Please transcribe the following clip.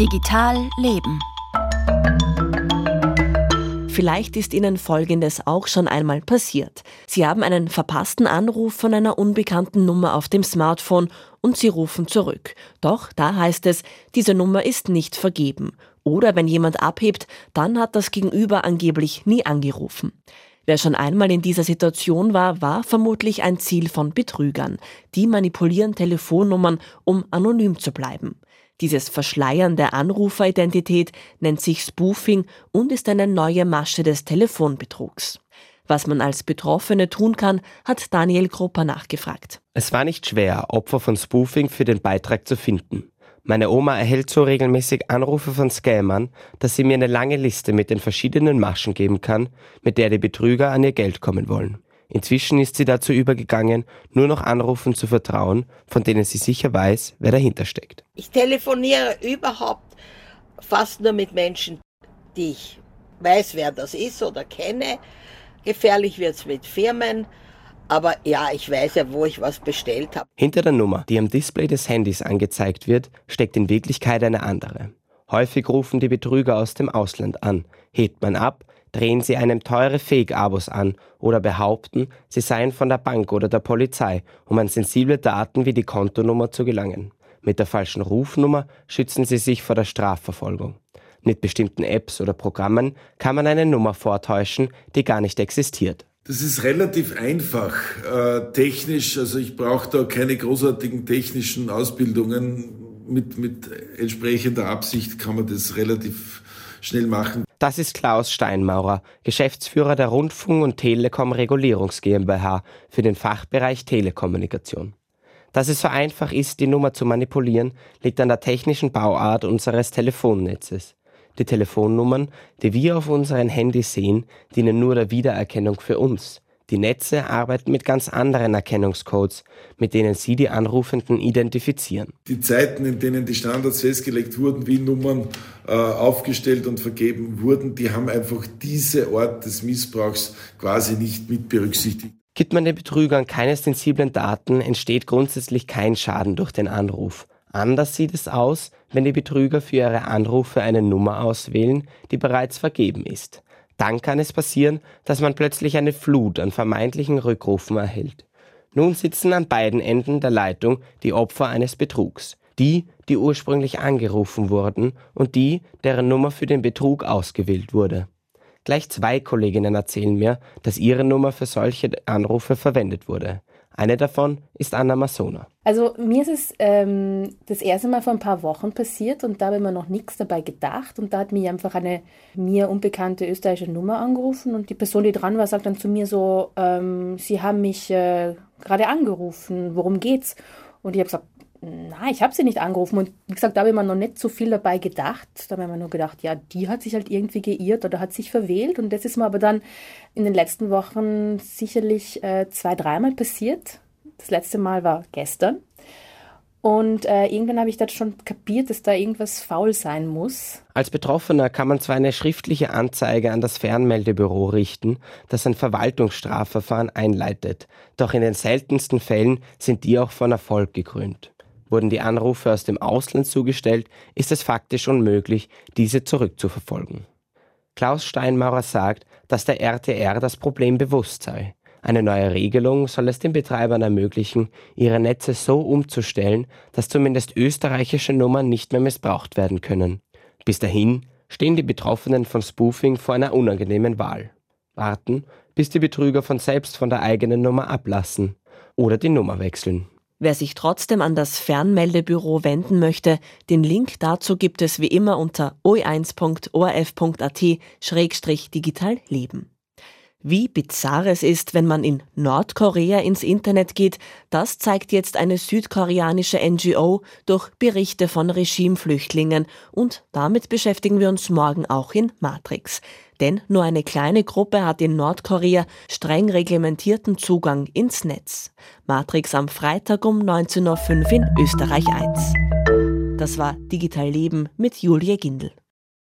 Digital leben. Vielleicht ist Ihnen Folgendes auch schon einmal passiert. Sie haben einen verpassten Anruf von einer unbekannten Nummer auf dem Smartphone und Sie rufen zurück. Doch da heißt es, diese Nummer ist nicht vergeben. Oder wenn jemand abhebt, dann hat das Gegenüber angeblich nie angerufen. Wer schon einmal in dieser Situation war, war vermutlich ein Ziel von Betrügern. Die manipulieren Telefonnummern, um anonym zu bleiben. Dieses Verschleiern der Anruferidentität nennt sich Spoofing und ist eine neue Masche des Telefonbetrugs. Was man als Betroffene tun kann, hat Daniel Krupper nachgefragt. Es war nicht schwer, Opfer von Spoofing für den Beitrag zu finden. Meine Oma erhält so regelmäßig Anrufe von Scammern, dass sie mir eine lange Liste mit den verschiedenen Maschen geben kann, mit der die Betrüger an ihr Geld kommen wollen. Inzwischen ist sie dazu übergegangen, nur noch Anrufen zu vertrauen, von denen sie sicher weiß, wer dahinter steckt. Ich telefoniere überhaupt fast nur mit Menschen, die ich weiß, wer das ist oder kenne. Gefährlich wird's mit Firmen. Aber ja, ich weiß ja, wo ich was bestellt habe. Hinter der Nummer, die am Display des Handys angezeigt wird, steckt in Wirklichkeit eine andere. Häufig rufen die Betrüger aus dem Ausland an. Hebt man ab, drehen sie einem teure Fake-Abos an oder behaupten, sie seien von der Bank oder der Polizei, um an sensible Daten wie die Kontonummer zu gelangen. Mit der falschen Rufnummer schützen sie sich vor der Strafverfolgung. Mit bestimmten Apps oder Programmen kann man eine Nummer vortäuschen, die gar nicht existiert. Das ist relativ einfach, technisch, also ich brauche da keine großartigen technischen Ausbildungen. Mit entsprechender Absicht kann man das relativ schnell machen. Das ist Klaus Steinmaurer, Geschäftsführer der Rundfunk- und Telekom-Regulierungs-GmbH für den Fachbereich Telekommunikation. Dass es so einfach ist, die Nummer zu manipulieren, liegt an der technischen Bauart unseres Telefonnetzes. Die Telefonnummern, die wir auf unseren Handys sehen, dienen nur der Wiedererkennung für uns. Die Netze arbeiten mit ganz anderen Erkennungscodes, mit denen sie die Anrufenden identifizieren. Die Zeiten, in denen die Standards festgelegt wurden, wie Nummern aufgestellt und vergeben wurden, die haben einfach diese Art des Missbrauchs quasi nicht mit berücksichtigt. Gibt man den Betrügern keine sensiblen Daten, entsteht grundsätzlich kein Schaden durch den Anruf. Anders sieht es aus, wenn die Betrüger für ihre Anrufe eine Nummer auswählen, die bereits vergeben ist. Dann kann es passieren, dass man plötzlich eine Flut an vermeintlichen Rückrufen erhält. Nun sitzen an beiden Enden der Leitung die Opfer eines Betrugs. Die, die ursprünglich angerufen wurden und die, deren Nummer für den Betrug ausgewählt wurde. Gleich zwei Kolleginnen erzählen mir, dass ihre Nummer für solche Anrufe verwendet wurde. Eine davon ist Anna Masoner. Also mir ist es das erste Mal vor ein paar Wochen passiert und da habe ich mir noch nichts dabei gedacht. Und da hat mich einfach eine mir unbekannte österreichische Nummer angerufen und die Person, die dran war, sagt dann zu mir so, Sie haben mich gerade angerufen, worum geht's? Und ich habe gesagt, nein, ich habe sie nicht angerufen. Und wie gesagt, da habe ich mir noch nicht so viel dabei gedacht. Da habe ich mir nur gedacht, ja, die hat sich halt irgendwie geirrt oder hat sich verwählt. Und das ist mir aber dann in den letzten Wochen sicherlich 2-3 Mal passiert. Das letzte Mal war gestern. Und irgendwann habe ich das schon kapiert, dass da irgendwas faul sein muss. Als Betroffener kann man zwar eine schriftliche Anzeige an das Fernmeldebüro richten, das ein Verwaltungsstrafverfahren einleitet. Doch in den seltensten Fällen sind die auch von Erfolg gekrönt. Wurden die Anrufe aus dem Ausland zugestellt, ist es faktisch unmöglich, diese zurückzuverfolgen. Klaus Steinmaurer sagt, dass der RTR das Problem bewusst sei. Eine neue Regelung soll es den Betreibern ermöglichen, ihre Netze so umzustellen, dass zumindest österreichische Nummern nicht mehr missbraucht werden können. Bis dahin stehen die Betroffenen von Spoofing vor einer unangenehmen Wahl. Warten, bis die Betrüger von selbst von der eigenen Nummer ablassen oder die Nummer wechseln. Wer sich trotzdem an das Fernmeldebüro wenden möchte, den Link dazu gibt es wie immer unter oe1.orf.at/digitalleben. Wie bizarr es ist, wenn man in Nordkorea ins Internet geht, das zeigt jetzt eine südkoreanische NGO durch Berichte von Regimeflüchtlingen. Und damit beschäftigen wir uns morgen auch in Matrix. Denn nur eine kleine Gruppe hat in Nordkorea streng reglementierten Zugang ins Netz. Matrix am Freitag um 19.05 Uhr in Österreich 1. Das war Digital Leben mit Julie Gindl.